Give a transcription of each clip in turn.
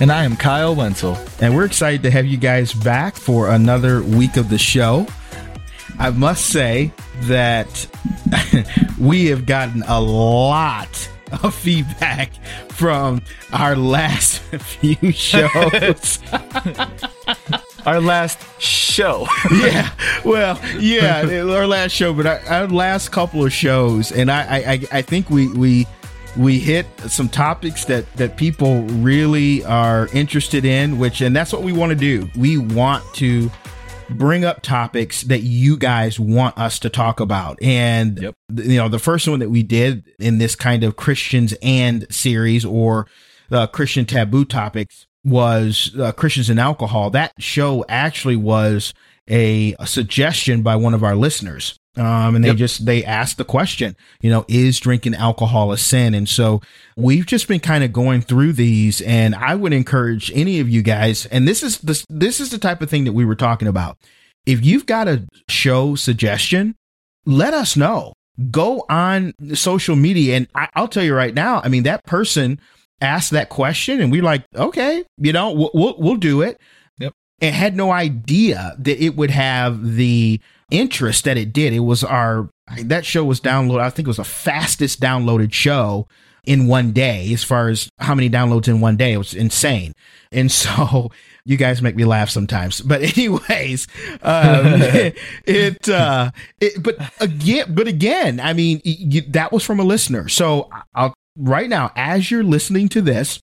And I am Kyle Wenzel. And we're excited to have you guys back for another week of the show. I must say that we have gotten a lot of feedback from our last few shows. Our last show. Our last show, but our last couple of shows. And I think we hit some topics that people really are interested in, and that's what we want to do. We want to bring up topics that you guys want us to talk about. And, the first one that we did in this kind of Christians and series, or Christian taboo topics, was Christians and alcohol. That show actually was a suggestion by one of our listeners. They asked the question, is drinking alcohol a sin? And so we've just been kind of going through these, and I would encourage any of you guys. And this is the type of thing that we were talking about. If you've got a show suggestion, let us know. Go on social media. And I'll tell you right now, that person asked that question and we're like, okay, we'll do it. Yep. And had no idea that it would have the interest that it did. It was that show was downloaded. I think it was the fastest downloaded show in one day, as far as how many downloads in one day. It was insane. And so you guys make me laugh sometimes, but anyways, but again, that was from a listener. So right now, as you're listening to this,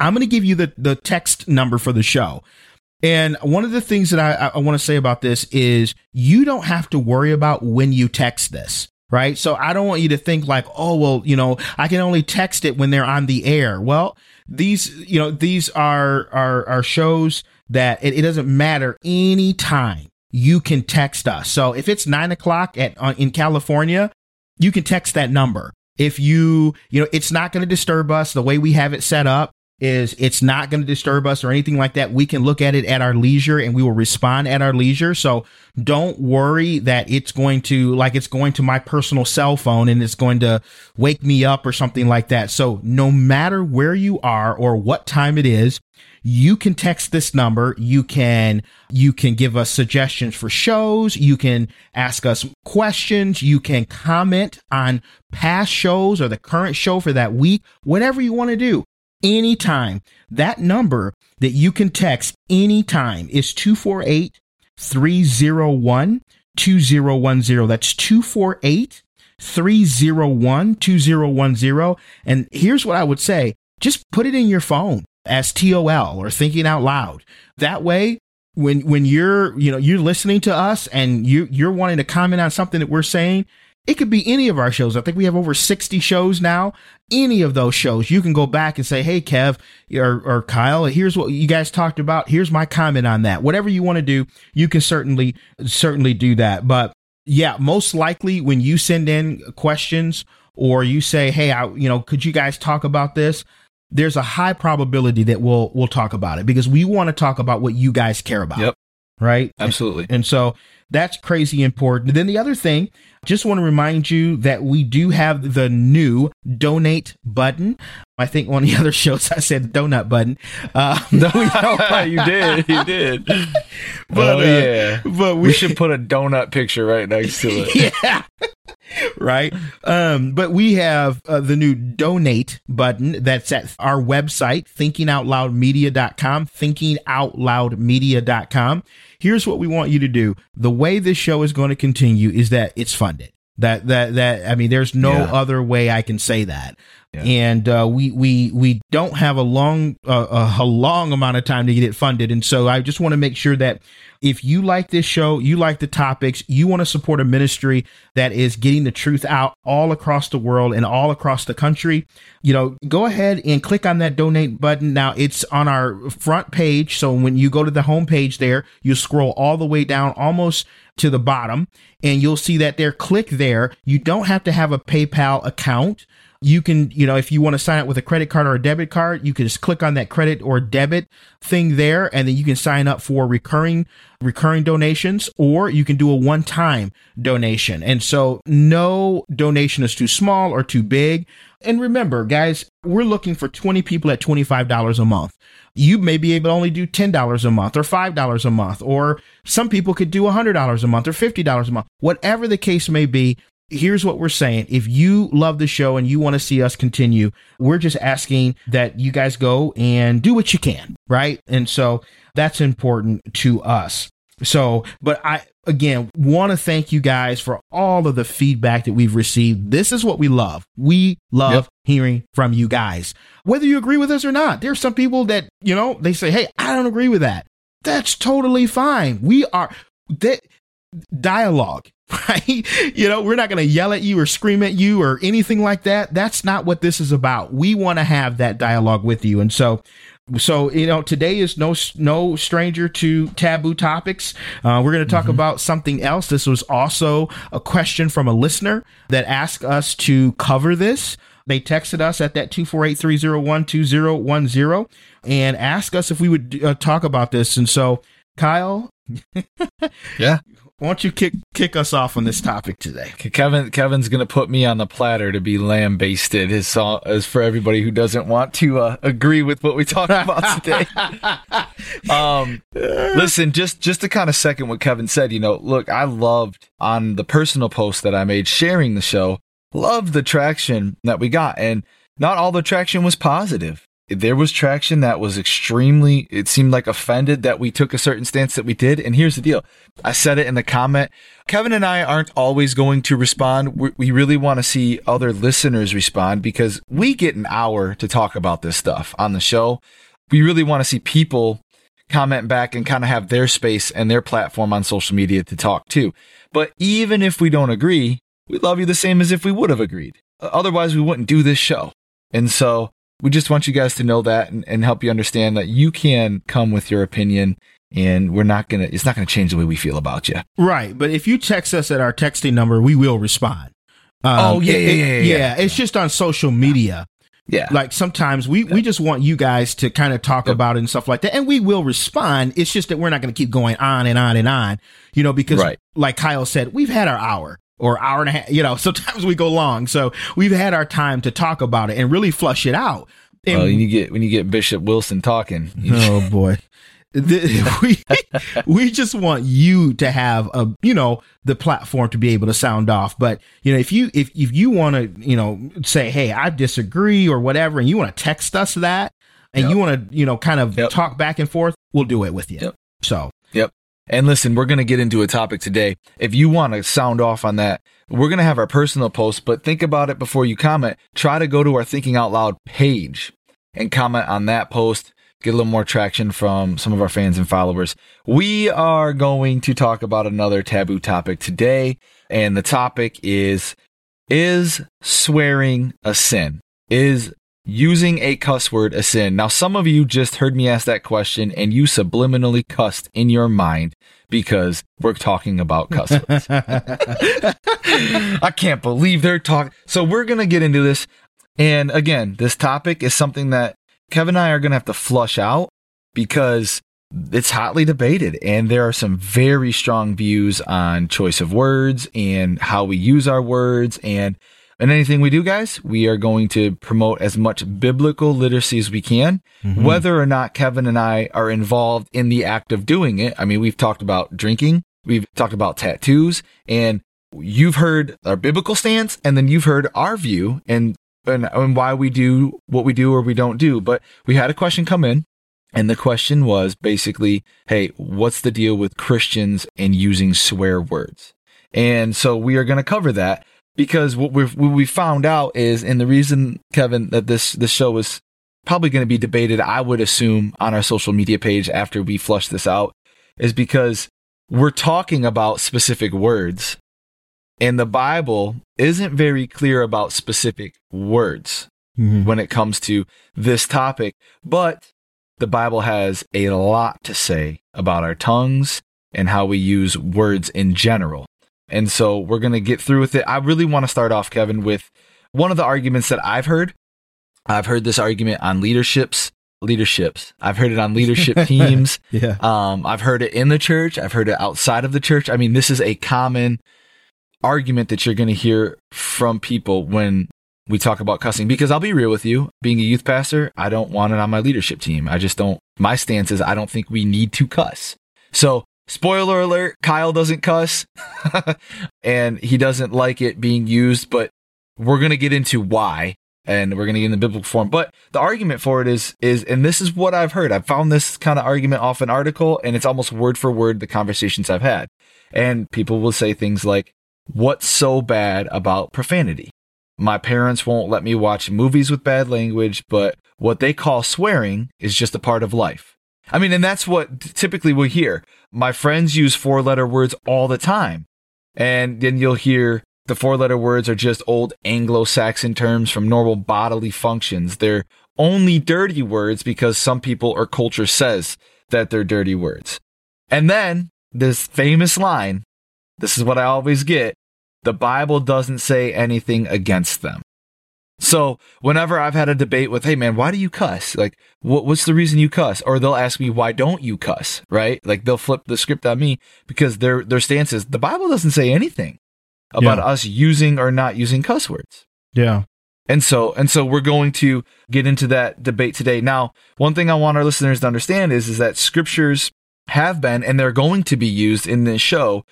I'm going to give you the text number for the show. And one of the things that I want to say about this is you don't have to worry about when you text this, right? So I don't want you to think like, I can only text it when they're on the air. Well, these are shows that it doesn't matter any time you can text us. So if it's 9 o'clock in California, you can text that number. If it's not going to disturb us the way we have it set up. It's not going to disturb us or anything like that. We can look at it at our leisure and we will respond at our leisure. So don't worry that it's going to my personal cell phone and it's going to wake me up or something like that. So no matter where you are or what time it is, you can text this number. You can give us suggestions for shows. You can ask us questions. You can comment on past shows or the current show for that week, whatever you want to do. Anytime. That number that you can text anytime is 248-301-2010. That's 248-301-2010. And here's what I would say. Just put it in your phone as TOL or Thinking Out Loud. That way, when you're listening to us and you're wanting to comment on something that we're saying, it could be any of our shows. I think we have over 60 shows now. Any of those shows, you can go back and say, hey, Kev or Kyle, here's what you guys talked about. Here's my comment on that. Whatever you want to do, you can certainly do that. But yeah, most likely when you send in questions or you say, hey, could you guys talk about this? There's a high probability that we'll talk about it because we want to talk about what you guys care about. Yep. Right? Absolutely. And so that's crazy important. Then the other thing, just want to remind you that we do have the new donate button. I think on the other shows I said donut button. You did. But we should put a donut picture right next to it. Yeah. Right. But we have the new donate button that's at our website, thinkingoutloudmedia.com, thinkingoutloudmedia.com. Here's what we want you to do. The way this show is going to continue is that it's funded. That I mean, there's no other way I can say that. Yeah. And we don't have a long amount of time to get it funded. And so I just want to make sure that if you like this show, you like the topics, you want to support a ministry that is getting the truth out all across the world and all across the country, you know, go ahead and click on that donate button. Now it's on our front page. So when you go to the homepage there, you scroll all the way down almost to the bottom and you'll see that there. Click there. You don't have to have a PayPal account. You can, you know, if you want to sign up with a credit card or a debit card, you can just click on that credit or debit thing there, and then you can sign up for recurring donations, or you can do a one-time donation. And so no donation is too small or too big. And remember, guys, we're looking for 20 people at $25 a month. You may be able to only do $10 a month or $5 a month, or some people could do $100 a month or $50 a month, whatever the case may be. Here's what we're saying. If you love the show and you want to see us continue, we're just asking that you guys go and do what you can, right? And so that's important to us. So, but I, again, want to thank you guys for all of the feedback that we've received. This is what we love. We love hearing from you guys, whether you agree with us or not. There are some people that, you know, they say, hey, I don't agree with that. That's totally fine. We are that dialogue. Right? You know, we're not going to yell at you or scream at you or anything like that. That's not what this is about. We want to have that dialogue with you. And so, you know, today is no stranger to taboo topics. We're going to talk about something else. This was also a question from a listener that asked us to cover this. They texted us at that 248-301-2010 and asked us if we would talk about this. And so, Kyle. Yeah. Why don't you kick us off on this topic today? Kevin's going to put me on the platter to be lambasted as for everybody who doesn't want to agree with what we talked about today. Listen, just to kind of second what Kevin said, you know, look, I loved on the personal post that I made sharing the show, loved the traction that we got. And not all the traction was positive. There was traction that was extremely, it seemed like offended that we took a certain stance that we did. And here's the deal. I said it in the comment. Kevin and I aren't always going to respond. We really want to see other listeners respond because we get an hour to talk about this stuff on the show. We really want to see people comment back and kind of have their space and their platform on social media to talk too. But even if we don't agree, we love you the same as if we would have agreed. Otherwise, we wouldn't do this show. And so we just want you guys to know that and help you understand that you can come with your opinion and it's not going to change the way we feel about you. Right. But if you text us at our texting number, we will respond. It's just on social media. Yeah. Like sometimes we just want you guys to kind of talk about it and stuff like that. And we will respond. It's just that we're not going to keep going on and on and on, you know, because like Kyle said, we've had our hour. Or hour and a half, you know, sometimes we go long. So we've had our time to talk about it and really flush it out. And when you get Bishop Wilson talking. Oh, boy. We just want you to have the platform to be able to sound off. But, you know, if you want to, you know, say, hey, I disagree or whatever, and you want to text us that and you want to, you know, kind of talk back and forth, we'll do it with you. Yep. And listen, we're going to get into a topic today. If you want to sound off on that, we're going to have our personal post, but think about it before you comment. Try to go to our Thinking Out Loud page and comment on that post. Get a little more traction from some of our fans and followers. We are going to talk about another taboo topic today. And the topic is swearing a sin? Is using a cuss word a sin? Now, some of you just heard me ask that question and you subliminally cussed in your mind because we're talking about cuss words. I can't believe they're talking. So we're going to get into this. And again, this topic is something that Kevin and I are going to have to flush out because it's hotly debated. And there are some very strong views on choice of words and how we use our words and anything we do, guys, we are going to promote as much biblical literacy as we can, whether or not Kevin and I are involved in the act of doing it. I mean, we've talked about drinking, we've talked about tattoos, and you've heard our biblical stance, and then you've heard our view and why we do what we do or we don't do. But we had a question come in, and the question was basically, hey, what's the deal with Christians and using swear words? And so we are going to cover that. Because what we found out is, and the reason, Kevin, that this show was probably going to be debated, I would assume, on our social media page after we flush this out, is because we're talking about specific words, and the Bible isn't very clear about specific words when it comes to this topic. But the Bible has a lot to say about our tongues and how we use words in general. And so we're going to get through with it. I really want to start off, Kevin, with one of the arguments that I've heard. I've heard this argument on leaderships. I've heard it on leadership teams. Yeah. I've heard it in the church. I've heard it outside of the church. I mean, this is a common argument that you're going to hear from people when we talk about cussing, because I'll be real with you, being a youth pastor, I don't want it on my leadership team. I just don't. My stance is I don't think we need to cuss. So, spoiler alert, Kyle doesn't cuss and he doesn't like it being used, but we're going to get into why and we're going to get in the biblical form. But the argument for it is, and this is what I've heard. I found this kind of argument off an article, and it's almost word for word the conversations I've had. And people will say things like, what's so bad about profanity? My parents won't let me watch movies with bad language, but what they call swearing is just a part of life. I mean, and that's what typically we hear. My friends use four-letter words all the time. And then you'll hear the four-letter words are just old Anglo-Saxon terms from normal bodily functions. They're only dirty words because some people or culture says that they're dirty words. And then this famous line, this is what I always get, the Bible doesn't say anything against them. So whenever I've had a debate with, hey man, why do you cuss? Like, what's the reason you cuss? Or they'll ask me, why don't you cuss? Right? Like they'll flip the script on me because their stance is the Bible doesn't say anything about us using or not using cuss words. Yeah. And so we're going to get into that debate today. Now, one thing I want our listeners to understand is that scriptures have been, and they're going to be used in this show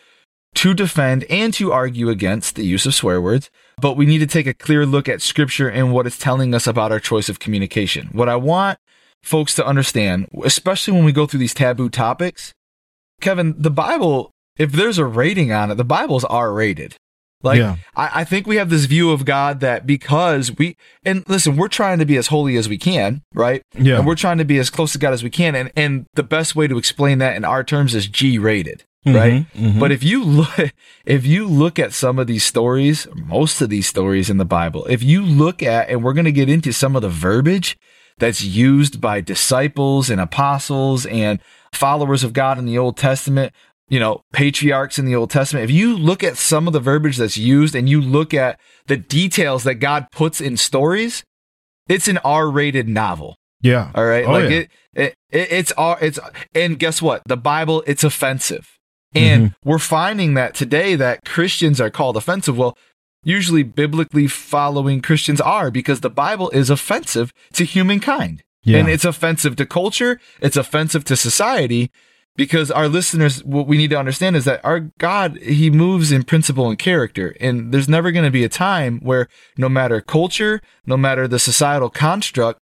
to defend and to argue against the use of swear words, but we need to take a clear look at scripture and what it's telling us about our choice of communication. What I want folks to understand, especially when we go through these taboo topics, Kevin, the Bible, if there's a rating on it, the Bible's R-rated. Like, yeah. I think we have this view of God that because we're trying to be as holy as we can, right? Yeah. And we're trying to be as close to God as we can. And the best way to explain that in our terms is G-rated. Right? Mm-hmm. But if you look at some of these stories, most of these stories in the Bible, if you look at, and we're going to get into some of the verbiage that's used by disciples and apostles and followers of God in the Old Testament, you know, patriarchs in the Old Testament, if you look at some of the verbiage that's used and you look at the details that God puts in stories, it's an R-rated novel. Yeah. All right. It's and guess what? The Bible, it's offensive. And we're finding that today that Christians are called offensive. Well, usually biblically following Christians are, because the Bible is offensive to humankind. Yeah. And it's offensive to culture. It's offensive to society, because our listeners, what we need to understand is that our God, he moves in principle and character. And there's never going to be a time where no matter culture, no matter the societal construct,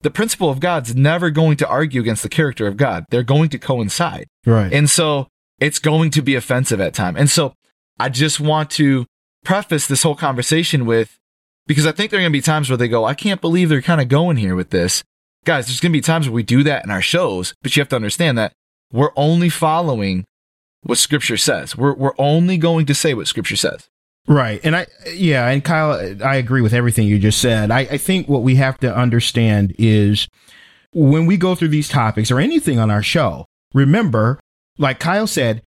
the principle of God's never going to argue against the character of God. They're going to coincide. Right. And so it's going to be offensive at times. And so I just want to preface this whole conversation with, because I think there are going to be times where they go, I can't believe they're kind of going here with this. Guys, there's going to be times where we do that in our shows, but you have to understand that we're only following what Scripture says. We're only going to say what Scripture says. Right. And Kyle, I agree with everything you just said. I think what we have to understand is when we go through these topics or anything on our show, remember, like Kyle said,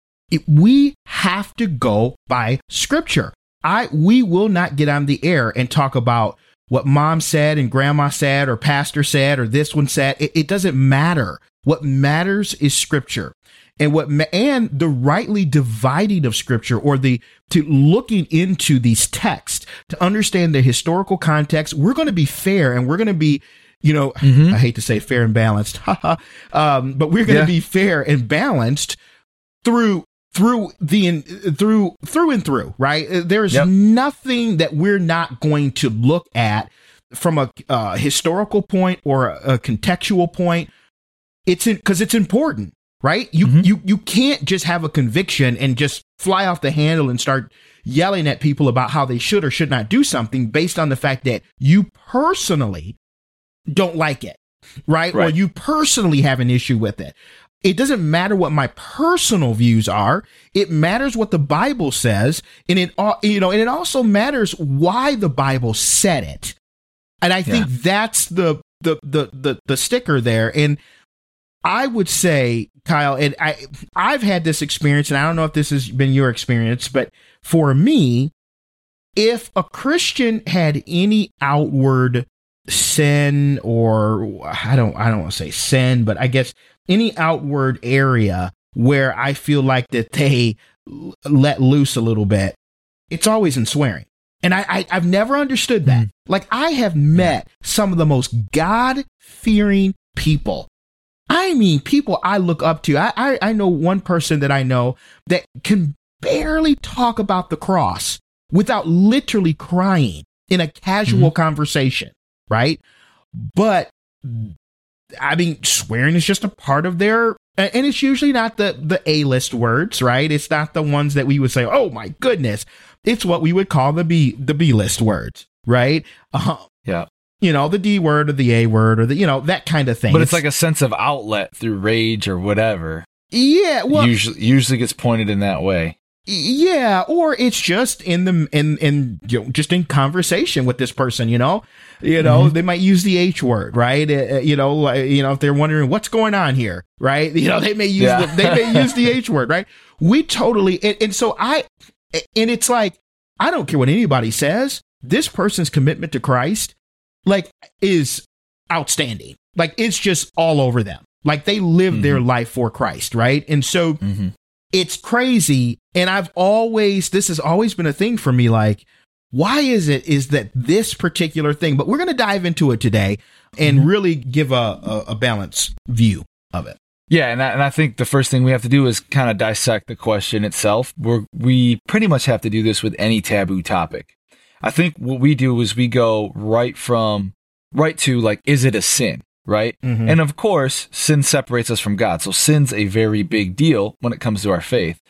we have to go by Scripture. We will not get on the air and talk about what mom said and grandma said or pastor said or this one said. It doesn't matter. What matters is Scripture, and the rightly dividing of Scripture, or to looking into these texts to understand the historical context. We're going to be fair, and we're going to be, you know, I hate to say fair and balanced, but we're going to be fair and balanced through and through, right? There's nothing that we're not going to look at from a historical point or a contextual point. It's because it's important, right? You can't just have a conviction and just fly off the handle and start yelling at people about how they should or should not do something based on the fact that you personally don't like it, right? Or you personally have an issue with it. It doesn't matter what my personal views are. It matters what the Bible says. And it also matters why the Bible said it. And I think that's the sticker there. And I would say, Kyle, and I've had this experience, and I don't know if this has been your experience, but for me, if a Christian had any outward sin, or I don't want to say sin, but I guess any outward area where I feel like that they let loose a little bit, it's always in swearing. And I've never understood that. Like, I have met some of the most God-fearing people. I mean, people I look up to. I know one person that I know that can barely talk about the cross without literally crying in a casual conversation, right? But I mean, swearing is just a part of their, and it's usually not the A-list words, right? It's not the ones that we would say, oh my goodness. It's what we would call the B-list words, right? You know, the D word or the A word or the, you know, that kind of thing. But it's like a sense of outlet through rage or whatever. Yeah. Well, usually gets pointed in that way. Yeah. Or it's just just in conversation with this person, you know, they might use the H word, right? If they're wondering what's going on here, right? You know, they may use, use the H word, right? We totally. And it's like, I don't care what anybody says. This person's commitment to Christ, like, is outstanding. Like, it's just all over them. Like, they live their life for Christ, right? And so it's crazy. And this has always been a thing for me. Like, why is that this particular thing? But we're going to dive into it today and really give a balanced view of it. Yeah, and I think the first thing we have to do is kind of dissect the question itself. We pretty much have to do this with any taboo topic. I think what we do is we go right to like, is it a sin, right? And of course, sin separates us from God. So sin's a very big deal when it comes to our faith.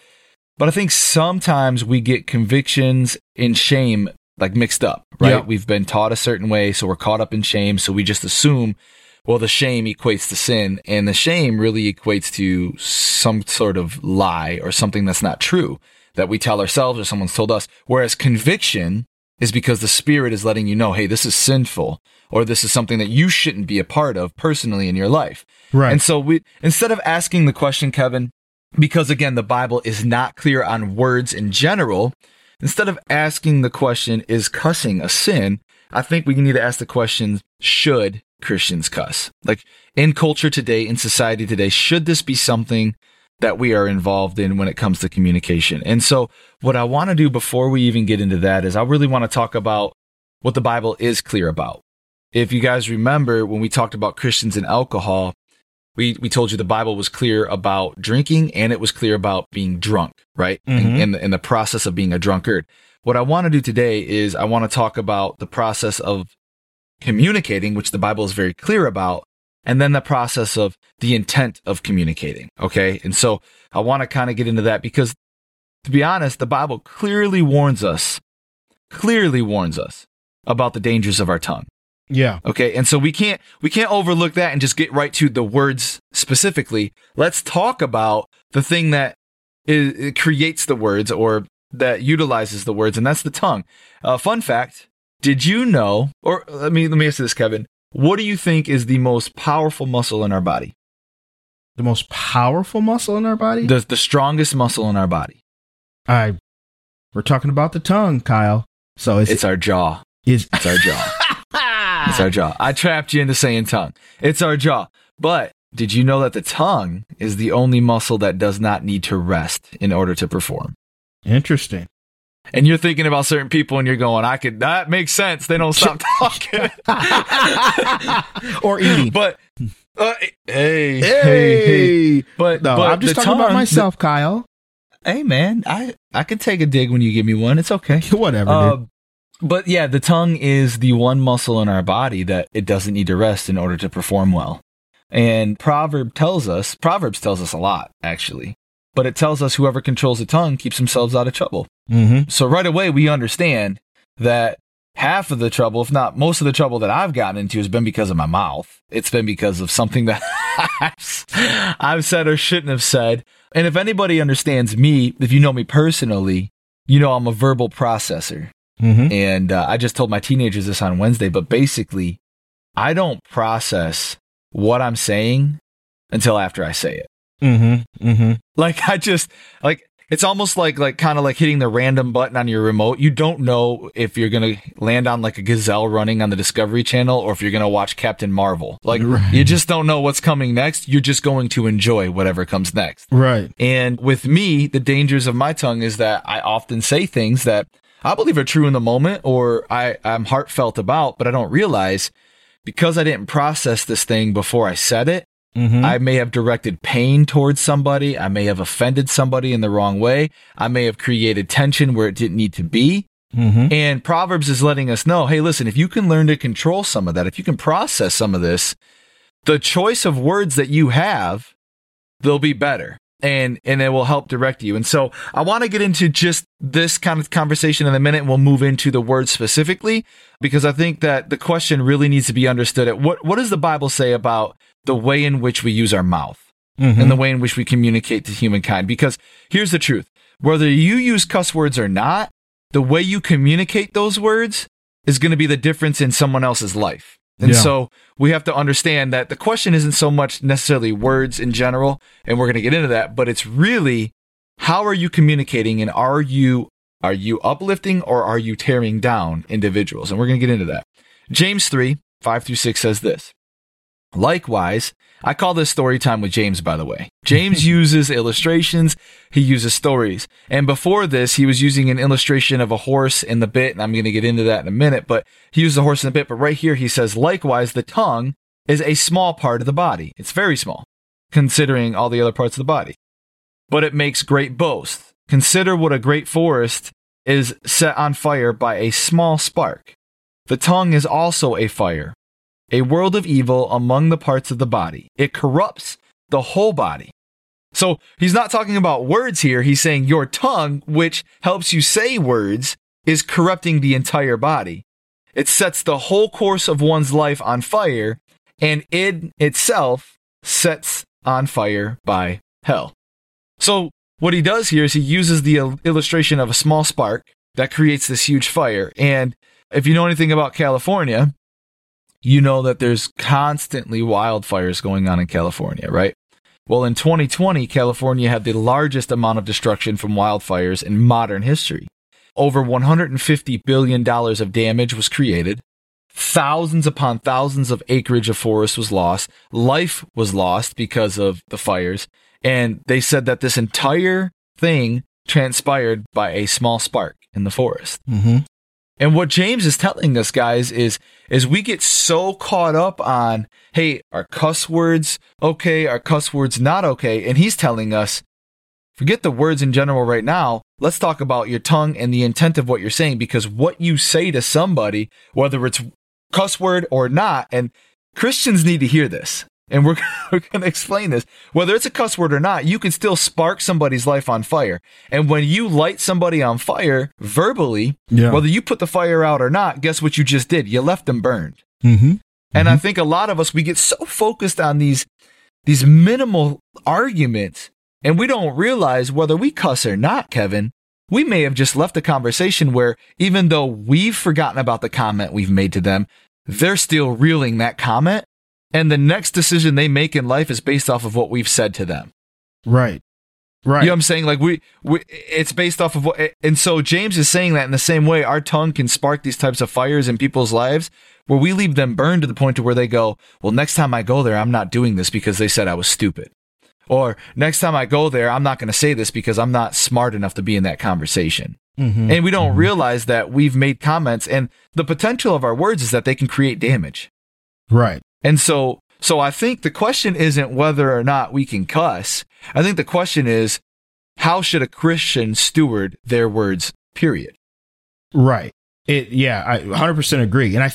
But I think sometimes we get convictions and shame like mixed up, right? Yeah. We've been taught a certain way, so we're caught up in shame. So we just assume, well, the shame equates to sin, and the shame really equates to some sort of lie or something that's not true that we tell ourselves or someone's told us. Whereas conviction is because the Spirit is letting you know, hey, this is sinful, or this is something that you shouldn't be a part of personally in your life. Right. And so instead of asking the question, Kevin, because again, the Bible is not clear on words in general, instead of asking the question, is cussing a sin? I think we need to ask the question, should Christians cuss? Like, in culture today, in society today, should this be something that we are involved in when it comes to communication? And so what I want to do before we even get into that is I really want to talk about what the Bible is clear about. If you guys remember, when we talked about Christians and alcohol, we told you the Bible was clear about drinking, and it was clear about being drunk, right? And the process of being a drunkard. What I want to do today is I want to talk about the process of communicating, which the Bible is very clear about, and then the process of the intent of communicating, okay? And so I want to kind of get into that because, to be honest, the Bible clearly warns us about the dangers of our tongue. Yeah. Okay, and so we can't overlook that and just get right to the words specifically. Let's talk about the thing that it creates the words or that utilizes the words, and that's the tongue. Fun fact, did you know, or let me ask you this, Kevin, what do you think is the most powerful muscle in our body? The most powerful muscle in our body? The strongest muscle in our body. We're talking about the tongue, Kyle. So it's our jaw. It's our jaw. It's our jaw. I trapped you into saying tongue. It's our jaw. But did you know that the tongue is the only muscle that does not need to rest in order to perform? Interesting. And you're thinking about certain people and you're going, that makes sense. They don't stop talking. Or eating. But, hey. But I'm just talking about myself, Kyle. Hey, man, I can take a dig when you give me one. It's okay. Whatever, dude. But yeah, the tongue is the one muscle in our body that it doesn't need to rest in order to perform well. And Proverbs tells us a lot, actually. but it tells us whoever controls the tongue keeps themselves out of trouble. Mm-hmm. So right away, we understand that half of the trouble, if not most of the trouble that I've gotten into, has been because of my mouth. It's been because of something that I've said or shouldn't have said. And if anybody understands me, if you know me personally, you know I'm a verbal processor. Mm-hmm. And I just told my teenagers this on Wednesday, but basically, I don't process what I'm saying until after I say it. Mm-hmm. Mm-hmm. Like, I just, like, it's almost like kind of like hitting the random button on your remote. You don't know if you're going to land on like a gazelle running on the Discovery Channel or if you're going to watch Captain Marvel. Like, right. You just don't know what's coming next. You're just going to enjoy whatever comes next. Right. And with me, the dangers of my tongue is that I often say things that I believe are true in the moment or I'm heartfelt about, but I don't realize because I didn't process this thing before I said it. Mm-hmm. I may have directed pain towards somebody. I may have offended somebody in the wrong way. I may have created tension where it didn't need to be. Mm-hmm. And Proverbs is letting us know, hey, listen, if you can learn to control some of that, if you can process some of this, the choice of words that you have, they'll be better. And it will help direct you. And so I want to get into just this kind of conversation in a minute. We'll move into the words specifically, because I think that the question really needs to be understood at what does the Bible say about the way in which we use our mouth mm-hmm. and the way in which we communicate to humankind? Because here's the truth. Whether you use cuss words or not, the way you communicate those words is going to be the difference in someone else's life. And so we have to understand that the question isn't so much necessarily words in general, and we're going to get into that, but it's really how are you communicating and are you uplifting or are you tearing down individuals? And we're going to get into that. James 3:5-6 says this. Likewise, I call this story time with James, by the way. James uses illustrations. He uses stories. And before this, he was using an illustration of a horse and the bit. And I'm going to get into that in a minute, but he used the horse and the bit. But right here, he says, likewise, the tongue is a small part of the body. It's very small, considering all the other parts of the body. But it makes great boast. Consider what a great forest is set on fire by a small spark. The tongue is also a fire. A world of evil among the parts of the body. It corrupts the whole body. So he's not talking about words here. He's saying your tongue, which helps you say words, is corrupting the entire body. It sets the whole course of one's life on fire, and it itself sets on fire by hell. So what he does here is he uses the illustration of a small spark that creates this huge fire. And if you know anything about California, you know that there's constantly wildfires going on in California, right? Well, in 2020, California had the largest amount of destruction from wildfires in modern history. Over $150 billion of damage was created. Thousands upon thousands of acreage of forest was lost. Life was lost because of the fires. And they said that this entire thing transpired by a small spark in the forest. Mm-hmm. And what James is telling us, guys, is we get so caught up on, hey, are cuss words okay? Are cuss words not okay? And he's telling us, forget the words in general right now. Let's talk about your tongue and the intent of what you're saying, because what you say to somebody, whether it's cuss word or not, and Christians need to hear this, and we're going to explain this. Whether it's a cuss word or not, you can still spark somebody's life on fire. And when you light somebody on fire verbally, whether you put the fire out or not, guess what you just did? You left them burned. Mm-hmm. And I think a lot of us, we get so focused on these minimal arguments, and we don't realize whether we cuss or not, Kevin, we may have just left a conversation where even though we've forgotten about the comment we've made to them, they're still reeling that comment. And the next decision they make in life is based off of what we've said to them. Right. Right. You know what I'm saying? Like we it's based off of what, and so James is saying that in the same way, our tongue can spark these types of fires in people's lives where we leave them burned to the point to where they go, well, next time I go there, I'm not doing this because they said I was stupid. Or next time I go there, I'm not going to say this because I'm not smart enough to be in that conversation. Mm-hmm. And we don't realize that we've made comments, and the potential of our words is that they can create damage. Right. And so I think the question isn't whether or not we can cuss. I think the question is, how should a Christian steward their words, period? Right. I 100% agree. And I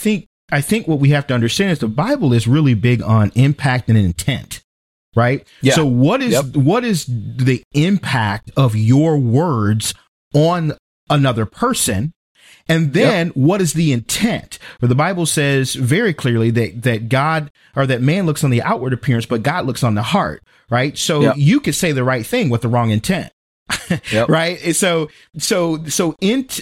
think what we have to understand is the Bible is really big on impact and intent. right? Yeah. So what is the impact of your words on another person? And then what is the intent? But the Bible says very clearly that God, or that man looks on the outward appearance, but God looks on the heart, right? So you could say the right thing with the wrong intent. Right? So intent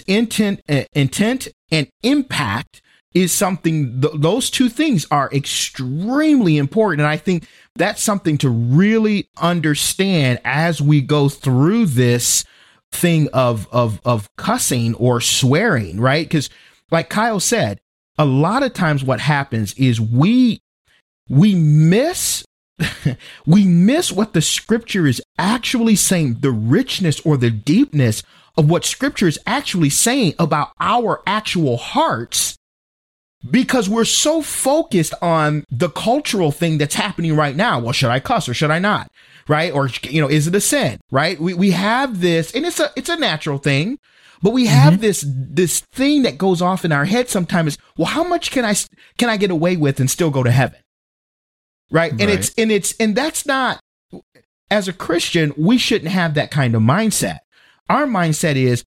and impact is something, those two things are extremely important. And I think that's something to really understand as we go through this thing of cussing or swearing, right? Because like Kyle said, a lot of times what happens is we miss what the scripture is actually saying, the richness or the deepness of what scripture is actually saying about our actual hearts, because we're so focused on the cultural thing that's happening right now. Well, should I cuss or should I not? Right? Or, is it a sin? Right? We have this, and it's a natural thing, but we have this thing that goes off in our head sometimes. Well, how much can I get away with and still go to heaven? Right? And and that's not, as a Christian, we shouldn't have that kind of mindset. Our mindset is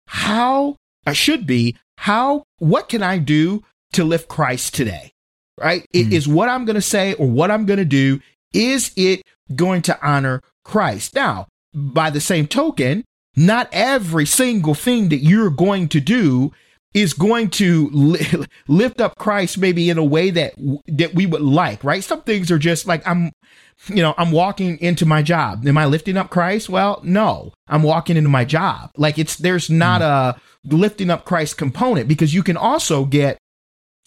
what can I do to lift Christ today? Right? It is what I'm going to say or what I'm going to do. Is it going to honor Christ? Now, by the same token, not every single thing that you're going to do is going to lift up Christ maybe in a way that we would like, right? Some things are just like, I'm walking into my job. Am I lifting up Christ? Well, no, I'm walking into my job. Like there's not a lifting up Christ component, because you can also get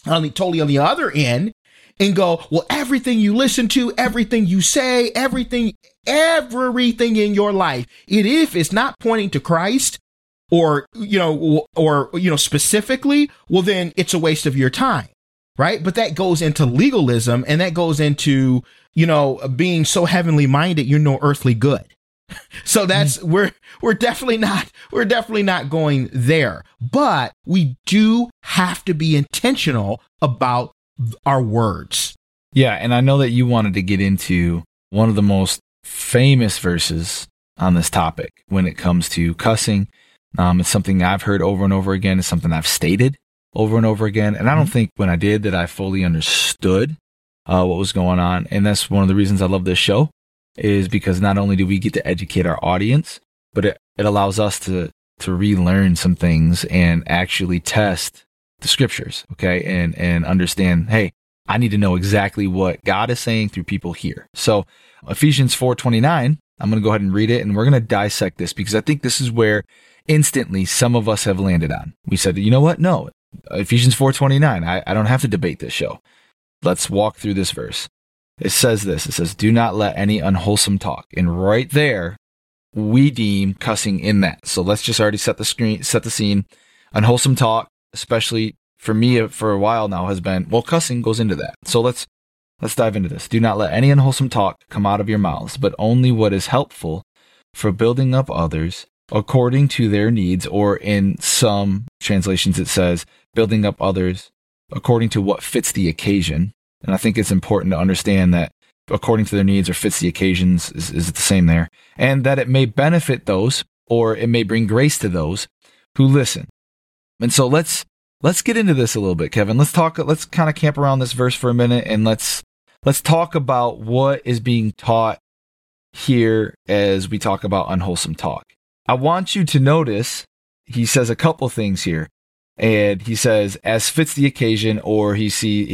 totally on the other end and go, well, everything you listen to, everything you say, everything in your life, if it's not pointing to Christ or specifically, well, then it's a waste of your time, right? But that goes into legalism, and that goes into, being so heavenly minded, you're no earthly good. So that's we're definitely not going there, but we do have to be intentional about our words. Yeah, and I know that you wanted to get into one of the most famous verses on this topic when it comes to cussing. It's something I've heard over and over again. It's something I've stated over and over again. And I don't think when I did that I fully understood what was going on. And that's one of the reasons I love this show, is because not only do we get to educate our audience, but it allows us to relearn some things and actually test the scriptures, okay? And understand, hey, I need to know exactly what God is saying through people here. So Ephesians 4:29, I'm going to go ahead and read it, and we're going to dissect this, because I think this is where instantly some of us have landed on. We said, you know what? No, Ephesians 4:29, I don't have to debate this show. Let's walk through this verse. It says this, do not let any unwholesome talk. And right there, we deem cussing in that. So let's just already set the scene. Unwholesome talk, especially for me for a while now, has been, well, cussing goes into that. So let's dive into this. Do not let any unwholesome talk come out of your mouths, but only what is helpful for building up others according to their needs, or in some translations it says, building up others according to what fits the occasion. And I think it's important to understand that according to their needs or fits the occasions is the same there. And that it may benefit those, or it may bring grace to those who listen. And so let's get into this a little bit, Kevin. Let's kind of camp around this verse for a minute, and let's talk about what is being taught here as we talk about unwholesome talk. I want you to notice he says a couple things here. And he says, as fits the occasion, or he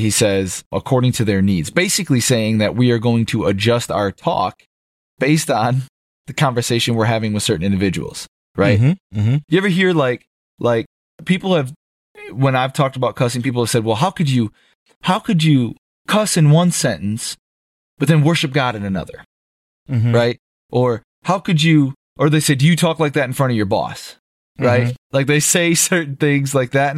says, according to their needs. Basically saying that we are going to adjust our talk based on the conversation we're having with certain individuals, right? Mm-hmm, mm-hmm. You ever hear like people have, when I've talked about cussing, people have said, well, how could you cuss in one sentence, but then worship God in another, right? Or they say, do you talk like that in front of your boss? Right? Like they say certain things like that.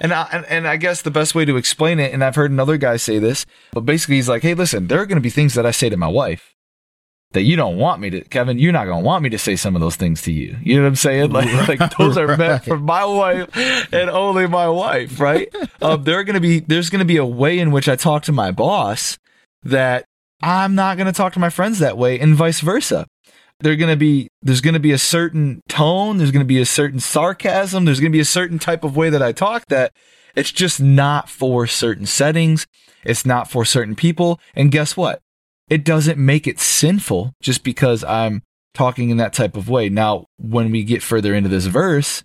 And I guess the best way to explain it, and I've heard another guy say this, but basically he's like, hey, listen, there are going to be things that I say to my wife that you don't want me to, Kevin, you're not going to want me to say some of those things to you. You know what I'm saying? Like those are meant for my wife and only my wife, right? There's going to be a way in which I talk to my boss that I'm not going to talk to my friends that way, and vice versa. There's going to be a certain tone. There's going to be a certain sarcasm. There's going to be a certain type of way that I talk that it's just not for certain settings. It's not for certain people. And guess what? It doesn't make it sinful just because I'm talking in that type of way. Now, when we get further into this verse,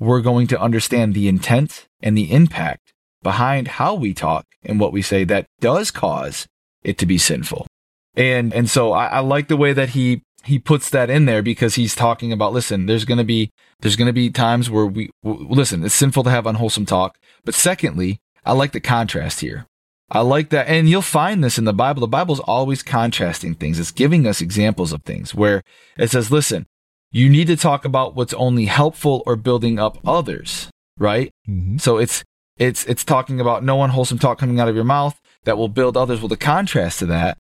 we're going to understand the intent and the impact behind how we talk and what we say that does cause it to be sinful. And so I like the way that he puts that in there, because he's talking about, listen, there's going to be times where listen, it's sinful to have unwholesome talk. But secondly, I like the contrast here. I like that. And you'll find this in the Bible. The Bible's always contrasting things. It's giving us examples of things where it says, listen, you need to talk about what's only helpful or building up others, right? Mm-hmm. So it's talking about no unwholesome talk coming out of your mouth that will build others. Well, the contrast to that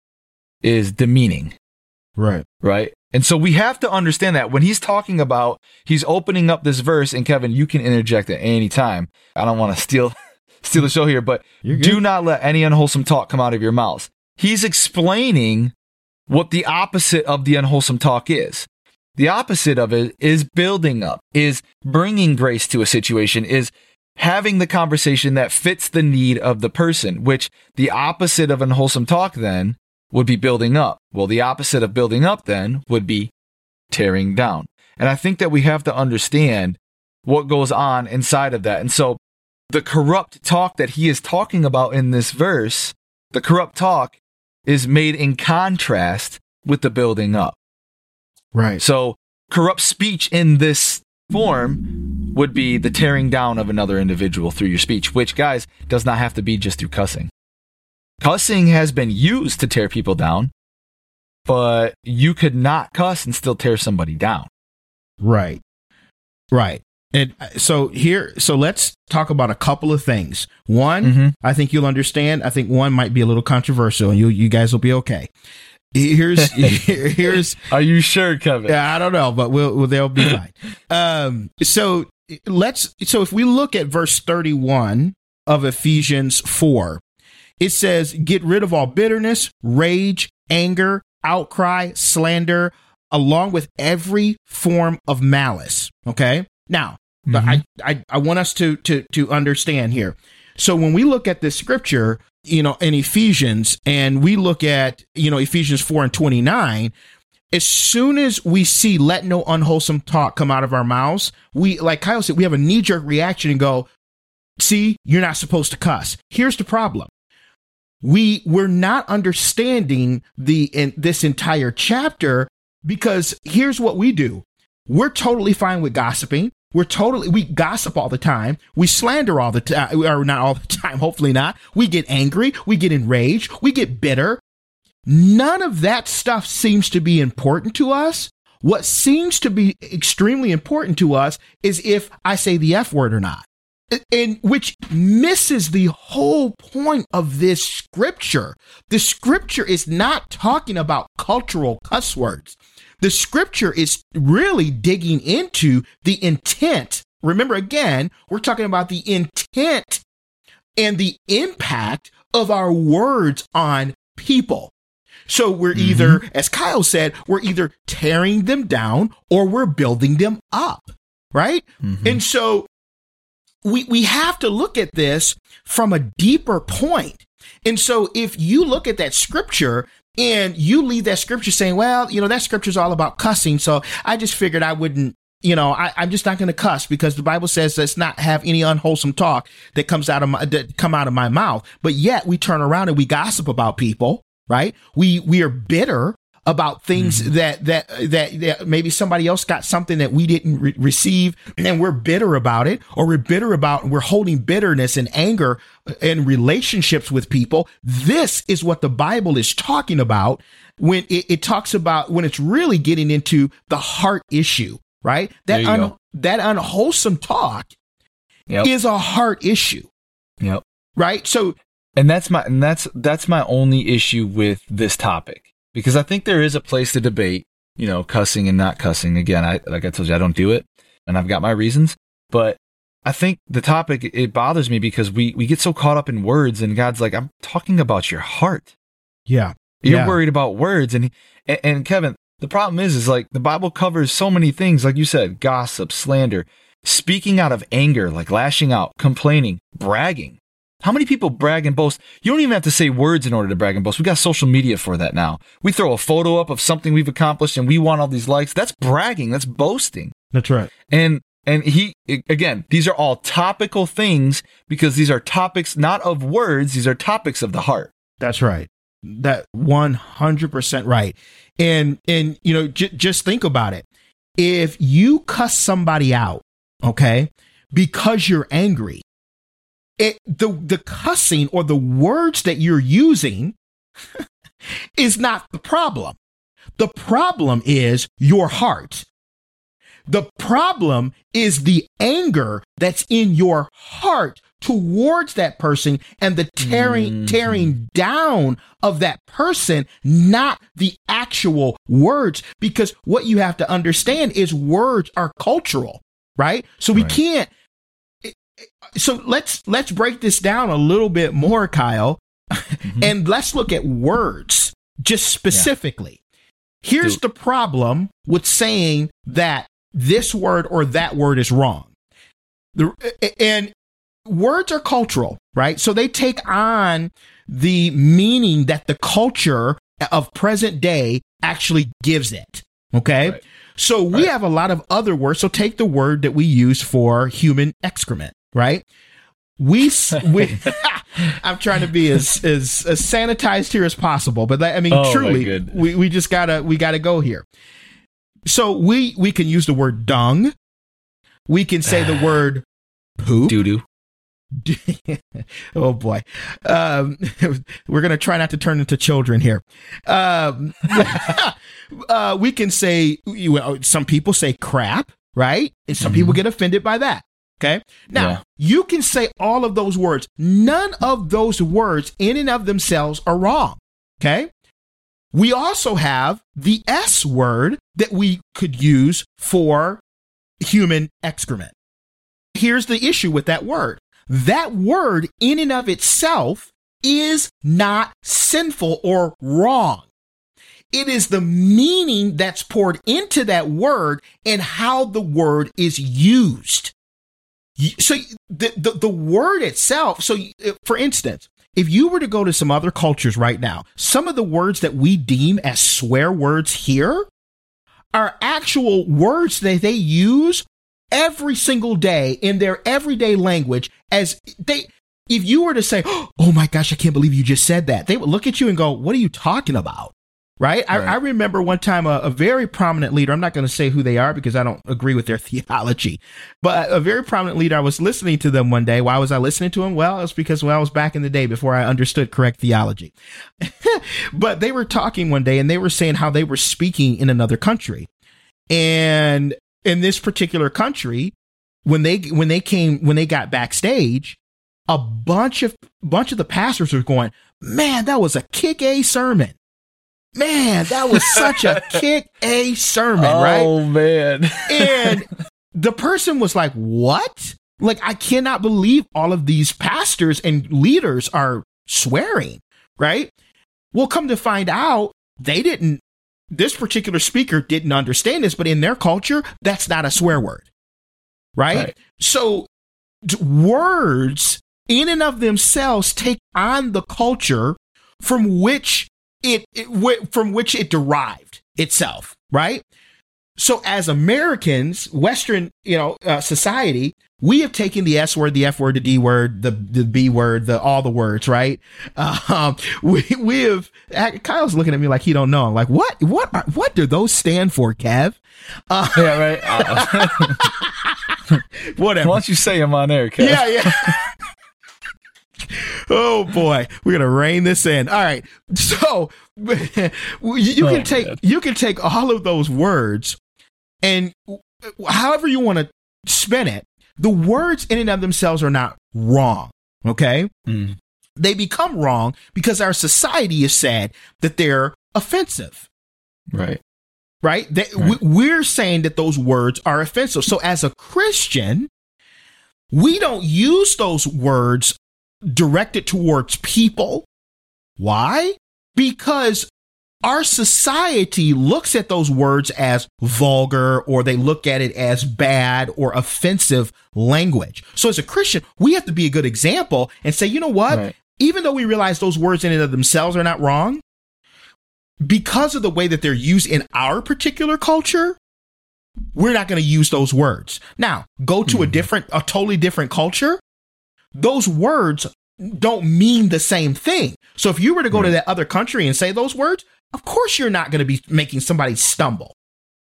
is demeaning. Right. And so we have to understand that when he's talking about, he's opening up this verse, and Kevin, you can interject at any time. I don't want to steal the show here, but do not let any unwholesome talk come out of your mouths. He's explaining what the opposite of the unwholesome talk is. The opposite of it is building up, is bringing grace to a situation, is having the conversation that fits the need of the person, which the opposite of unwholesome talk then would be building up. Well, the opposite of building up then would be tearing down. And I think that we have to understand what goes on inside of that. And so the corrupt talk that he is talking about in this verse, the corrupt talk is made in contrast with the building up. Right. So corrupt speech in this form would be the tearing down of another individual through your speech, which, guys, does not have to be just through cussing. Cussing has been used to tear people down, but you could not cuss and still tear somebody down. Right. And so let's talk about a couple of things. One, mm-hmm. I think you'll understand. I think one might be a little controversial, and you guys will be okay. Here's. Are you sure, Kevin? I don't know, but they'll be fine. So if we look at verse 31 of Ephesians 4, it says, "Get rid of all bitterness, rage, anger, outcry, slander, along with every form of malice." Okay. Now, mm-hmm. but I want us to understand here. So when we look at this scripture, in Ephesians, and we look at, Ephesians 4:29, as soon as we see let no unwholesome talk come out of our mouths, we, like Kyle said, we have a knee-jerk reaction and go, see, you're not supposed to cuss. Here's the problem. We're not understanding this entire chapter, because here's what we do. We're totally fine with gossiping. We gossip all the time. We slander all the time, or not all the time, hopefully not. We get angry. We get enraged. We get bitter. None of that stuff seems to be important to us. What seems to be extremely important to us is if I say the F word or not, and which misses the whole point of this scripture. The scripture is not talking about cultural cuss words. The scripture is really digging into the intent. Remember, again, we're talking about the intent and the impact of our words on people. So we're mm-hmm. either, as Kyle said, we're either tearing them down or we're building them up, right? Mm-hmm. And so we have to look at this from a deeper point. And so if you look at that scripture, and you leave that scripture saying, well, that scripture is all about cussing, so I just figured I wouldn't, I'm just not going to cuss because the Bible says let's not have any unwholesome talk that come out of my mouth. But yet we turn around and we gossip about people, right? We are bitter about things mm-hmm. that maybe somebody else got something that we didn't receive, and we're bitter about it, or we're holding bitterness and anger in relationships with people. This is what the Bible is talking about when it talks about, when it's really getting into the heart issue, right? That unwholesome talk yep. is a heart issue. Yep. Right. So, and that's my only issue with this topic. Because I think there is a place to debate, cussing and not cussing. Again, like I told you, I don't do it, and I've got my reasons. But I think the topic, it bothers me because we get so caught up in words, and God's like, I'm talking about your heart. Yeah. You're worried about words. And Kevin, the problem is like the Bible covers so many things. Like you said, gossip, slander, speaking out of anger, like lashing out, complaining, bragging. How many people brag and boast? You don't even have to say words in order to brag and boast. We got social media for that now. We throw a photo up of something we've accomplished and we want all these likes. That's bragging. That's boasting. That's right. And he, again, these are all topical things because these are topics not of words. These are topics of the heart. That's right. That 100% right. And you know, just think about it. If you cuss somebody out, okay, because you're angry, the cussing or the words that you're using is not the problem. The problem is your heart. The problem is the anger that's in your heart towards that person and the tearing down of that person, not the actual words. Because what you have to understand is words are cultural, right? So we can't. So let's break this down a little bit more, Kyle, and let's look at words just specifically. Yeah. Here's the problem with saying that this word or that word is wrong. And words are cultural, right? So they take on the meaning that the culture of present day actually gives it. Okay. Right. So we have a lot of other words. So take the word that we use for human excrement. Right. We I'm trying to be as sanitized here as possible, but I mean, truly, we just gotta go here. So we can use the word dung. We can say the word poop. Doo-doo. Oh boy. We're going to try not to turn into children here. We can say, some people say crap, right? And some people get offended by that. Okay. Now you can say all of those words. None of those words in and of themselves are wrong. Okay. We also have the S word that we could use for human excrement. Here's the issue with that word. That word in and of itself is not sinful or wrong. It is the meaning that's poured into that word and how the word is used. So the word itself. So for instance, if you were to go to some other cultures right now, some of the words that we deem as swear words here are actual words that they use every single day in their everyday language. If you were to say, "Oh my gosh, I can't believe you just said that," they would look at you and go, "What are you talking about?" Right? I remember one time a very prominent leader. I'm not going to say who they are because I don't agree with their theology, but a very prominent leader. I was listening to them one day. Why was I listening to him? Well, it's because I was back in the day before I understood correct theology, but they were talking one day and they were saying how they were speaking in another country. And in this particular country, when they got backstage, a bunch of the pastors were going, "Man, that was a kick-A sermon. Man, that was such a kick-A sermon," right? Oh, man. And the person was like, "What? Like, I cannot believe all of these pastors and leaders are swearing," right? Well, come to find out, this particular speaker didn't understand this, but in their culture, that's not a swear word, right? So words in and of themselves take on the culture from which it derived itself, right? So as Americans, Western, society, we have taken the S word, the F word, the D word, the B word, all the words, right? We have. Kyle's looking at me like he don't know. I'm like, what do those stand for, Kev? Whatever. Why don't you say them on air, Kev? Yeah. Oh boy, we're gonna rein this in. All right, so you can take all of those words, and however you want to spin it, the words in and of themselves are not wrong. Okay, They become wrong because our society has said that they're offensive. Right. We're saying that those words are offensive. So as a Christian, we don't use those words directed towards people. Why? Because our society looks at those words as vulgar, or they look at it as bad or offensive language. So as a Christian, we have to be a good example and say, you know what? Right. Even though we realize those words in and of themselves are not wrong, because of the way that they're used in our particular culture, we're not going to use those words. Now, go to a totally different culture. Those words don't mean the same thing. So if you were to go to that other country and say those words, of course you're not going to be making somebody stumble.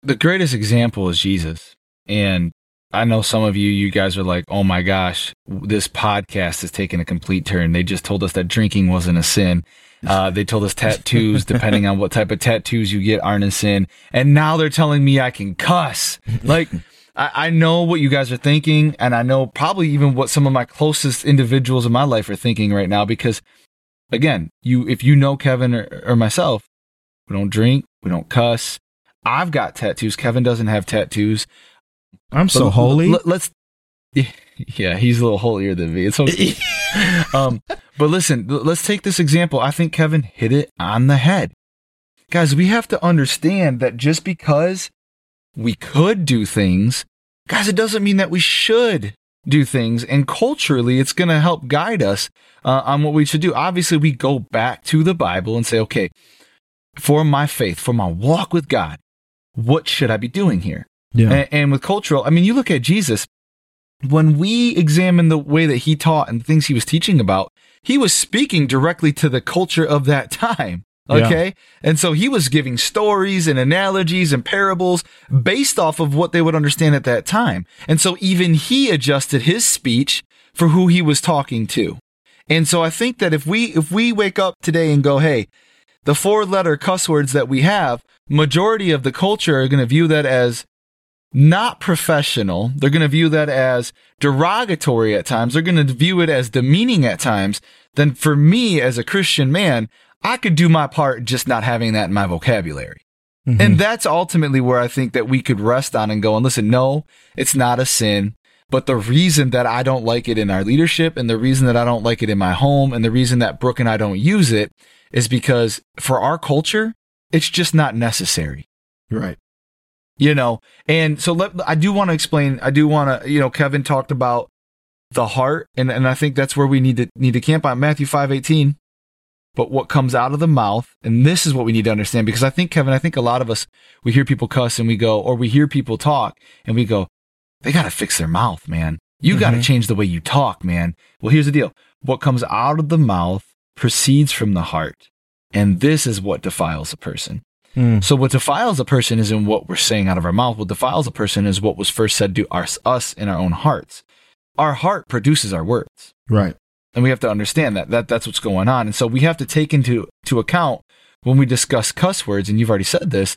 The greatest example is Jesus. And I know some of you guys are like, oh my gosh, this podcast is taking a complete turn. They just told us that drinking wasn't a sin. They told us tattoos, depending on what type of tattoos you get, aren't a sin. And now they're telling me I can cuss. Like, I know what you guys are thinking, and I know probably even what some of my closest individuals in my life are thinking right now, because, again, if you know Kevin or myself, we don't drink, we don't cuss. I've got tattoos. Kevin doesn't have tattoos. I'm so holy. Let's... Yeah, he's a little holier than me. It's okay. But listen, let's take this example. I think Kevin hit it on the head. Guys, we have to understand that just because we could do things, guys, it doesn't mean that we should do things. And culturally, it's going to help guide us on what we should do. Obviously, we go back to the Bible and say, okay, for my faith, for my walk with God, what should I be doing here? Yeah. And with cultural, I mean, you look at Jesus. When we examine the way that he taught and the things he was teaching about, he was speaking directly to the culture of that time. Okay. Yeah. And so he was giving stories and analogies and parables based off of what they would understand at that time. And so even he adjusted his speech for who he was talking to. And so I think that if we wake up today and go, hey, the 4-letter cuss words that we have, majority of the culture are going to view that as not professional. They're going to view that as derogatory at times. They're going to view it as demeaning at times. Then for me as a Christian man, I could do my part just not having that in my vocabulary. Mm-hmm. And that's ultimately where I think that we could rest on and go and listen, no, it's not a sin. But the reason that I don't like it in our leadership, and the reason that I don't like it in my home, and the reason that Brooke and I don't use it is because for our culture, it's just not necessary. Right. You know, and so I do want to, you know, Kevin talked about the heart, and I think that's where we need to camp on Matthew 5:18. But what comes out of the mouth, and this is what we need to understand, because I think, Kevin, a lot of us, we hear people cuss and we go, or we hear people talk and we go, they got to fix their mouth, man. You got to change the way you talk, man. Well, here's the deal. What comes out of the mouth proceeds from the heart. And this is what defiles a person. So what defiles a person isn't what we're saying out of our mouth. What defiles a person is what was first said to us in our own hearts. Our heart produces our words. Right. And we have to understand that that's what's going on. And so we have to take into account when we discuss cuss words, and you've already said this,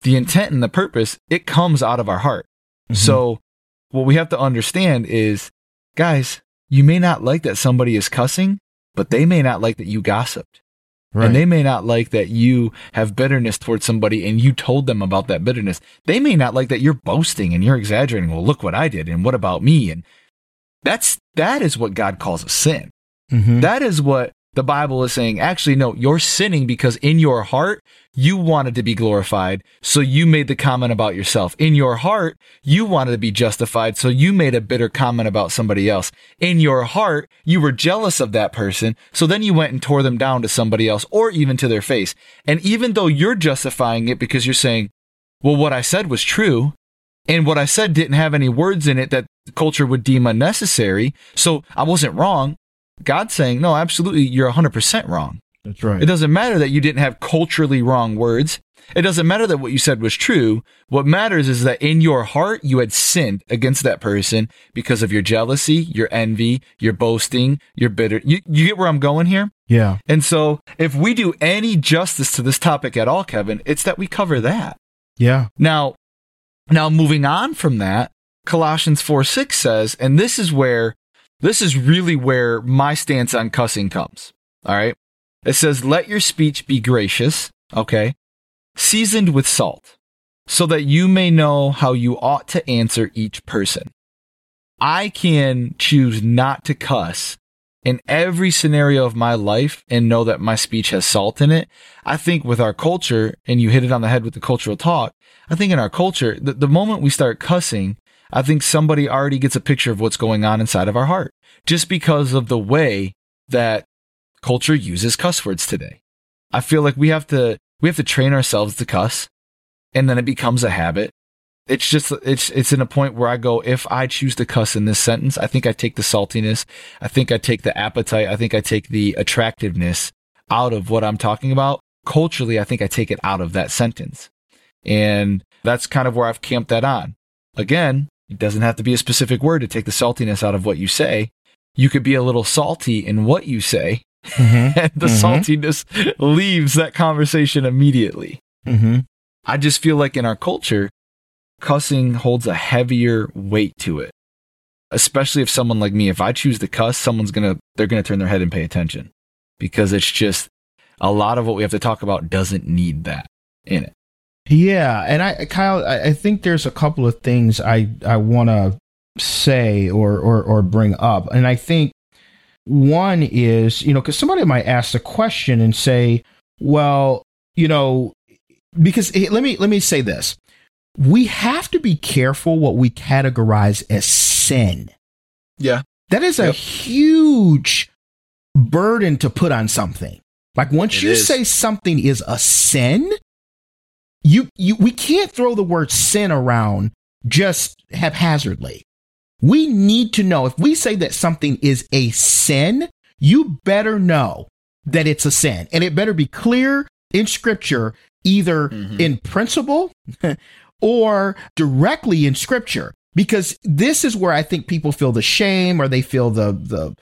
the intent and the purpose, it comes out of our heart. Mm-hmm. So what we have to understand is, guys, you may not like that somebody is cussing, but they may not like that you gossiped. Right. And they may not like that you have bitterness towards somebody and you told them about that bitterness. They may not like that you're boasting and you're exaggerating. Well, look what I did, and what about me? And that is what God calls a sin. Mm-hmm. That is what the Bible is saying. Actually, no, you're sinning because in your heart, you wanted to be glorified. So you made the comment about yourself. In your heart, you wanted to be justified. So you made a bitter comment about somebody else. In your heart, you were jealous of that person. So then you went and tore them down to somebody else, or even to their face. And even though you're justifying it because you're saying, well, what I said was true, and what I said didn't have any words in it that the culture would deem unnecessary, so I wasn't wrong. God's saying, no, absolutely, you're 100% wrong. That's right. It doesn't matter that you didn't have culturally wrong words. It doesn't matter that what you said was true. What matters is that in your heart, you had sinned against that person because of your jealousy, your envy, your boasting, your bitter. You get where I'm going here? Yeah. And so if we do any justice to this topic at all, Kevin, it's that we cover that. Yeah. Now moving on from that, Colossians 4:6 says, and this is really where my stance on cussing comes. All right. It says, let your speech be gracious, okay, seasoned with salt, so that you may know how you ought to answer each person. I can choose not to cuss in every scenario of my life and know that my speech has salt in it. I think with our culture, and you hit it on the head with the cultural talk, I think in our culture, the moment we start cussing, I think somebody already gets a picture of what's going on inside of our heart just because of the way that culture uses cuss words today. I feel like we have to train ourselves to cuss, and then it becomes a habit. It's just, it's in a point where I go, if I choose to cuss in this sentence, I think I take the saltiness. I think I take the appetite. I think I take the attractiveness out of what I'm talking about. Culturally, I think I take it out of that sentence. And that's kind of where I've camped that on. Again, it doesn't have to be a specific word to take the saltiness out of what you say. You could be a little salty in what you say, and the saltiness leaves that conversation immediately. I just feel like in our culture, cussing holds a heavier weight to it, especially if someone like me, if I choose to cuss, they're going to turn their head and pay attention, because it's just a lot of what we have to talk about doesn't need that in it. Yeah. And Kyle, I think there's a couple of things I want to say or bring up. And I think one is, because somebody might ask the question and say, well, because let me say this. We have to be careful what we categorize as sin. Yeah. That is a huge burden to put on something. Like once say something is a sin, we can't throw the word sin around just haphazardly. We need to know, if we say that something is a sin, you better know that it's a sin. And it better be clear in scripture, either in principle or directly in scripture, because this is where I think people feel the shame, or they feel the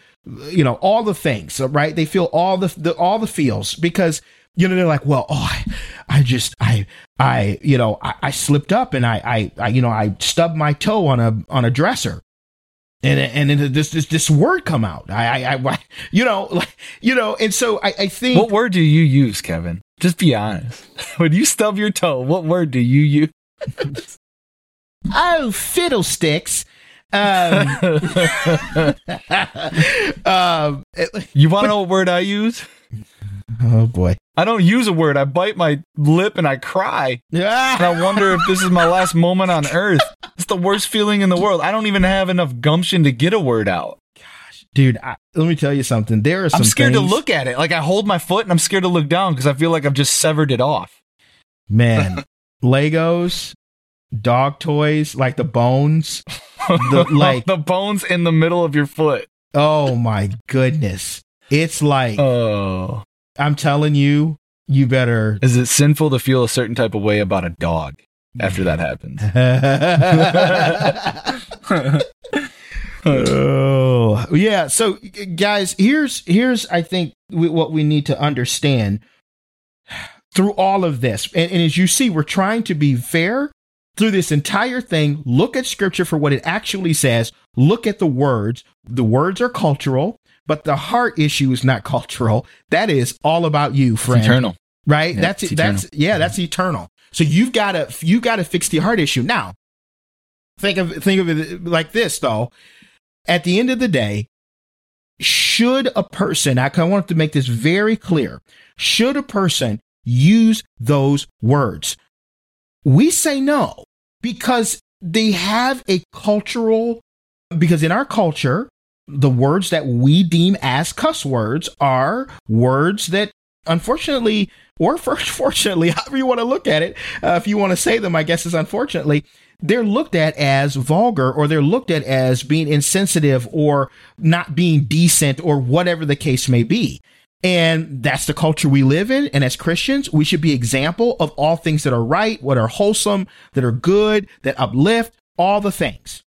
all the things, right? They feel all the feels, because they're like, well, I slipped up and I stubbed my toe on a dresser, and this word come out. And so I think, what word do you use, Kevin? Just be honest. When you stub your toe, what word do you use? Oh, fiddlesticks. You want to know what word I use? Oh boy, I don't use a word. I bite my lip and I cry. Yeah. And I wonder if this is my last moment on earth. It's the worst feeling in the world. I don't even have enough gumption to get a word out. Gosh, dude, let me tell you something. There are some I'm scared to look at it. Like I hold my foot and I'm scared to look down because I feel like I've just severed it off. Man. Legos, dog toys, like the bones, the bones in the middle of your foot. Oh my goodness. It's like, I'm telling you, you better. Is it sinful to feel a certain type of way about a dog after that happens? Oh yeah. So guys, here's, I think what we need to understand through all of this. And as you see, we're trying to be fair through this entire thing. Look at scripture for what it actually says. Look at the words. The words are cultural, but the heart issue is not cultural. That is all about you, friend. It's eternal. Right? Yeah, that's it. That's eternal. So you've got to fix the heart issue. Now, think of it like this though. At the end of the day, should a person, I want to make this very clear, should a person use those words? We say no, because they have a cultural, because in our culture, the words that we deem as cuss words are words that unfortunately, or fortunately, however you want to look at it, if you want to say them, I guess is unfortunately, they're looked at as vulgar, or they're looked at as being insensitive or not being decent or whatever the case may be. And that's the culture we live in. And as Christians, we should be example of all things that are right, what are wholesome, that are good, that uplift, all the things.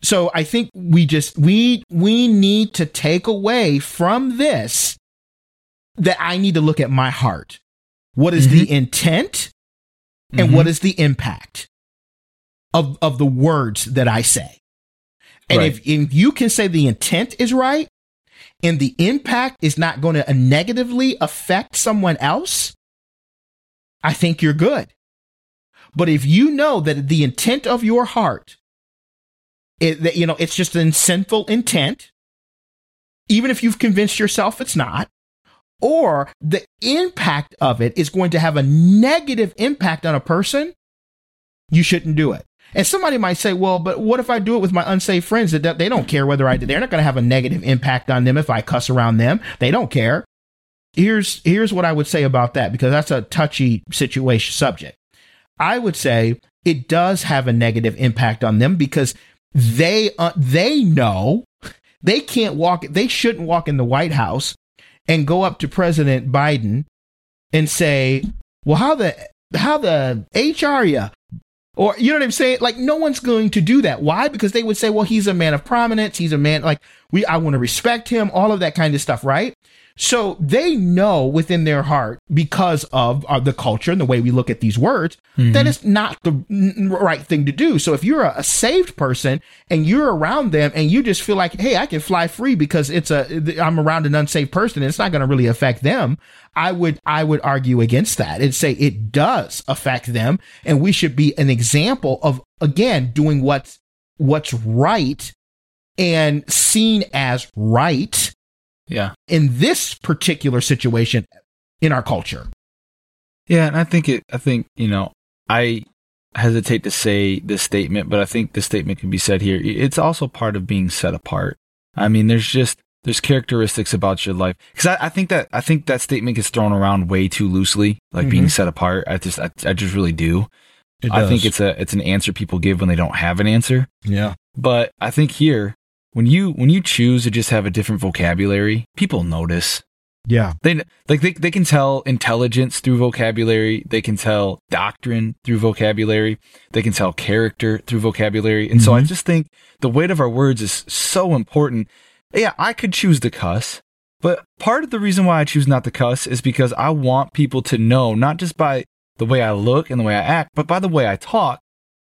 So I think we need to take away from this that I need to look at my heart. What is the intent and what is the impact of the words that I say? And if you can say the intent is right, and the impact is not going to negatively affect someone else, I think you're good. But if you know that the intent of your heart, it's just a sinful intent, even if you've convinced yourself it's not, or the impact of it is going to have a negative impact on a person, you shouldn't do it. And somebody might say, well, but what if I do it with my unsafe friends? That they don't care whether I do. They're not going to have a negative impact on them if I cuss around them. They don't care. Here's what I would say about that, because that's a touchy situation subject. I would say it does have a negative impact on them because they know they can't walk. They shouldn't walk in the White House and go up to President Biden and say, well, how the H are you? Or, you know what I'm saying? Like, no one's going to do that. Why? Because they would say, well, he's a man of prominence. He's a man like I want to respect him, all of that kind of stuff. Right. So they know within their heart, because of the culture and the way we look at these words, that it's not the right thing to do. So if you're a saved person and you're around them and you just feel like, hey, I can fly free because I'm around an unsaved person, and it's not going to really affect them, I would argue against that and say it does affect them. And we should be an example of, again, doing what's right and seen as right. Yeah. In this particular situation in our culture. Yeah. And I think, I hesitate to say this statement, but I think this statement can be said here. It's also part of being set apart. I mean, there's characteristics about your life. Cause I think that statement gets thrown around way too loosely, like being set apart. I just really do. I think it's an answer people give when they don't have an answer. Yeah. But I think here, when you choose to just have a different vocabulary, people notice. Yeah. They can tell intelligence through vocabulary. They can tell doctrine through vocabulary. They can tell character through vocabulary. And so I just think the weight of our words is so important. Yeah, I could choose to cuss, but part of the reason why I choose not to cuss is because I want people to know, not just by the way I look and the way I act, but by the way I talk,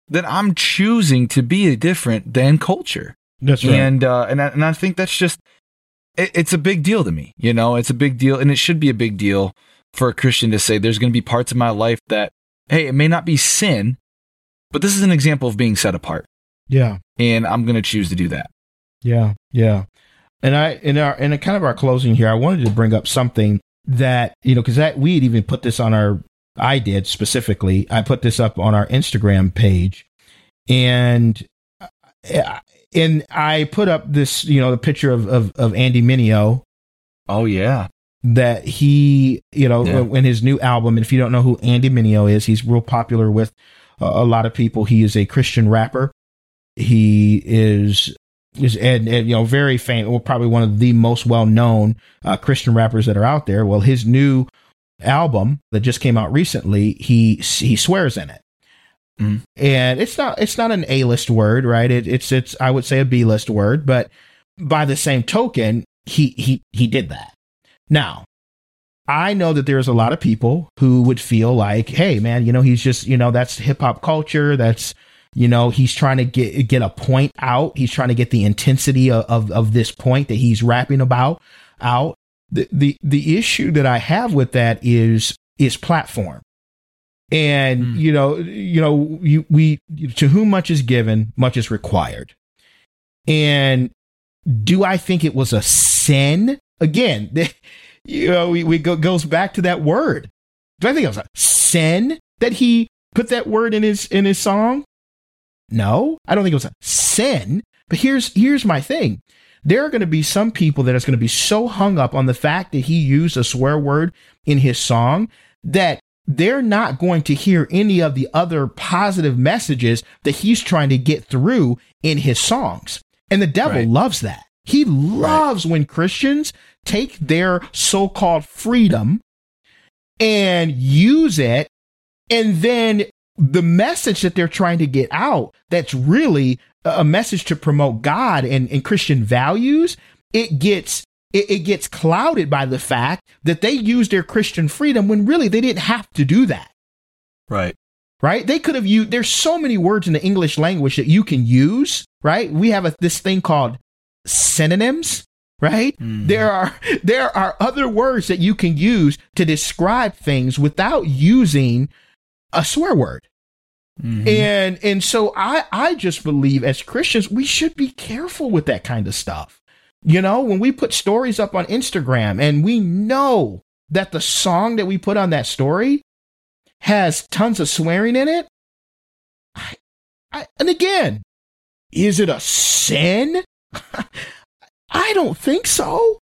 that I'm choosing to be different than culture. That's right. And I think that's just, it's a big deal to me, it's a big deal, and it should be a big deal for a Christian to say there's going to be parts of my life that, hey, it may not be sin, but this is an example of being set apart. Yeah. And I'm going to choose to do that. Yeah. Yeah. And in kind of our closing here, I wanted to bring up something that, cause that we had even put this on I did specifically, I put this up on our Instagram page, and I put up this, the picture of Andy Mineo. Oh, yeah. That he, in his new album, and if you don't know who Andy Mineo is, he's real popular with a lot of people. He is a Christian rapper. He is very famous, well, probably one of the most well-known Christian rappers that are out there. Well, his new album that just came out recently, he swears in it. And it's not an A-list word, right? It's I would say a B-list word, but by the same token, he did that. Now, I know that there's a lot of people who would feel like, hey man, he's just, that's hip hop culture. That's, he's trying to get a point out. He's trying to get the intensity of this point that he's rapping about out. The issue that I have with that is platform. And, to whom much is given, much is required. And do I think it was a sin? Again, goes back to that word. Do I think it was a sin that he put that word in his song? No, I don't think it was a sin. But here's my thing. There are going to be some people that is going to be so hung up on the fact that he used a swear word in his song that they're not going to hear any of the other positive messages that he's trying to get through in his songs. And the devil loves that. He loves when Christians take their so-called freedom and use it. And then the message that they're trying to get out, that's really a message to promote God and Christian values, it gets clouded by the fact that they used their Christian freedom when really they didn't have to do that. Right. Right. They could have used, there's so many words in the English language that you can use, right? We have this thing called synonyms, right? Mm. There are other words that you can use to describe things without using a swear word. Mm-hmm. And so I just believe as Christians, we should be careful with that kind of stuff. You know, when we put stories up on Instagram and we know that the song that we put on that story has tons of swearing in it. And again, is it a sin? I don't think so.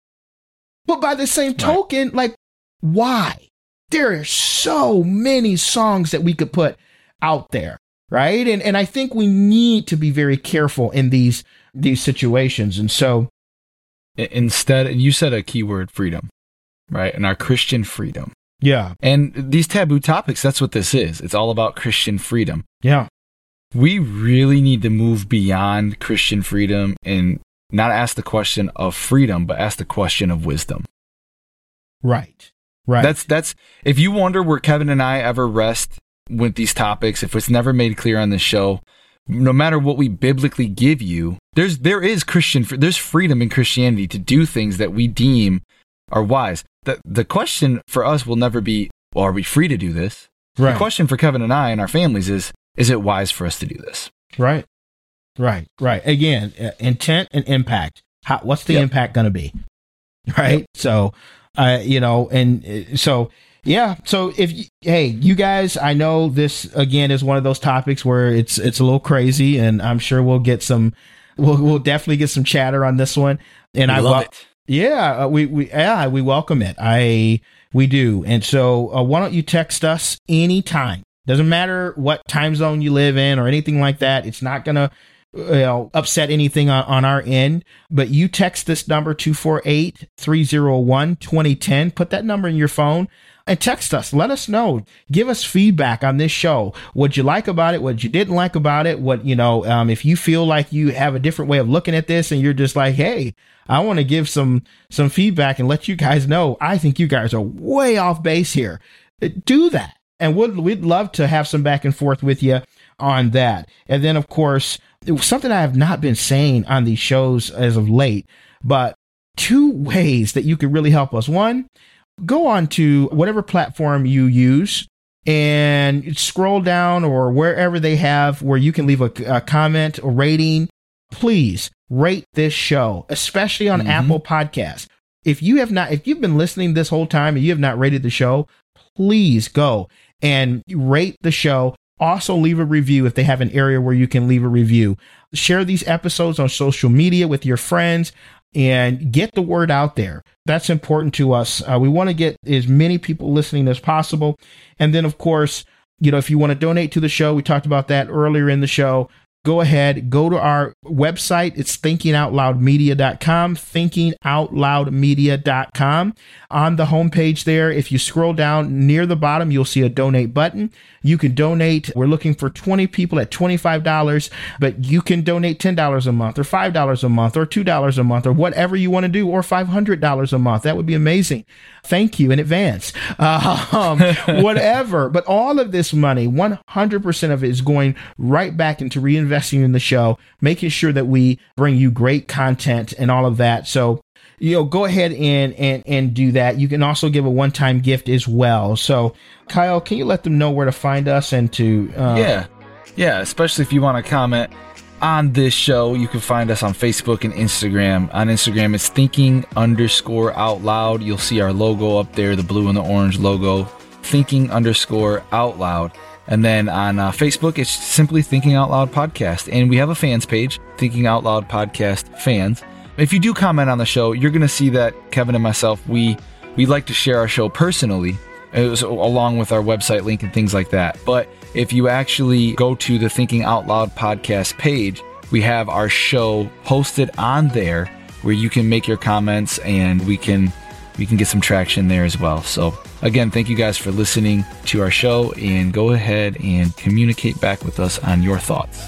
But by the same token, like, why? There are so many songs that we could put out there, right? And I think we need to be very careful in these situations. And so instead, you said a key word, freedom, right? And our Christian freedom. Yeah. And these taboo topics, that's what this is. It's all about Christian freedom. Yeah. We really need to move beyond Christian freedom and not ask the question of freedom, but ask the question of wisdom. Right. Right. That's if you wonder where Kevin and I ever rest with these topics, if it's never made clear on this show, no matter what we biblically give you, there is Christian, there's freedom in Christianity to do things that we deem are wise. The question for us will never be, well, are we free to do this? Right. The question for Kevin and I and our families is it wise for us to do this? Right. Right. Right. Again, intent and impact. What's the impact going to be? Right. Yep. So, So you guys, I know this again is one of those topics where it's a little crazy, and I'm sure we'll definitely get some chatter on this one. And I love it. Yeah, we welcome it. We do. And so why don't you text us anytime? Doesn't matter what time zone you live in or anything like that. It's not going to upset anything on our end. But you text this number 248-301-2010. Put that number in your phone and text us. Let us know. Give us feedback on this show. What you like about it, what you didn't like about it, if you feel like you have a different way of looking at this and you're just like, hey, I want to give some feedback and let you guys know, I think you guys are way off base here. Do that. And we'd love to have some back and forth with you on that. And then, of course, it was something I have not been saying on these shows as of late, but two ways that you can really help us. One, go on to whatever platform you use and scroll down or wherever they have where you can leave a comment or rating. Please rate this show, especially on Apple Podcasts. If you've been listening this whole time and you have not rated the show, please go and rate the show. Also leave a review if they have an area where you can leave a review. Share these episodes on social media with your friends and get the word out there. That's important to us. We want to get as many people listening as possible. And then, of course, if you want to donate to the show, we talked about that earlier in the show. Go ahead, go to our website. It's thinkingoutloudmedia.com, thinkingoutloudmedia.com. On the homepage there, if you scroll down near the bottom, you'll see a donate button. You can donate. We're looking for 20 people at $25, but you can donate $10 a month or $5 a month or $2 a month or whatever you want to do or $500 a month. That would be amazing. Thank you in advance. Whatever. But all of this money, 100% of it is going right back into reinvesting in the show, making sure that we bring you great content and all of that. So, go ahead and do that. You can also give a one-time gift as well. So, Kyle, can you let them know where to find us and to... Yeah, especially if you want to comment on this show, you can find us on Facebook and Instagram. On Instagram, it's thinking_out loud. You'll see our logo up there, the blue and the orange logo, thinking_out loud. And then on Facebook, it's simply Thinking Out Loud Podcast. And we have a fans page, Thinking Out Loud Podcast Fans. If you do comment on the show, you're going to see that Kevin and myself, we like to share our show personally, along with our website link and things like that. But if you actually go to the Thinking Out Loud Podcast page, we have our show posted on there where you can make your comments and we can get some traction there as well. So again, thank you guys for listening to our show, and go ahead and communicate back with us on your thoughts.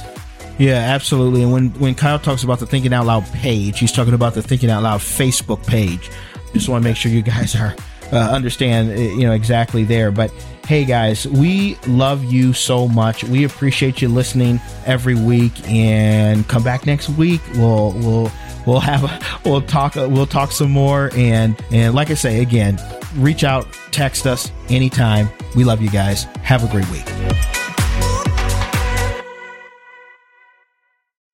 Yeah, absolutely. And when Kyle talks about the Thinking Out Loud page, he's talking about the Thinking Out Loud Facebook page. Just want to make sure you guys are understand, exactly there. But hey guys, we love you so much. We appreciate you listening every week, and come back next week. We'll talk some more, and like I say again, reach out, text us anytime. We love you guys. Have a great week.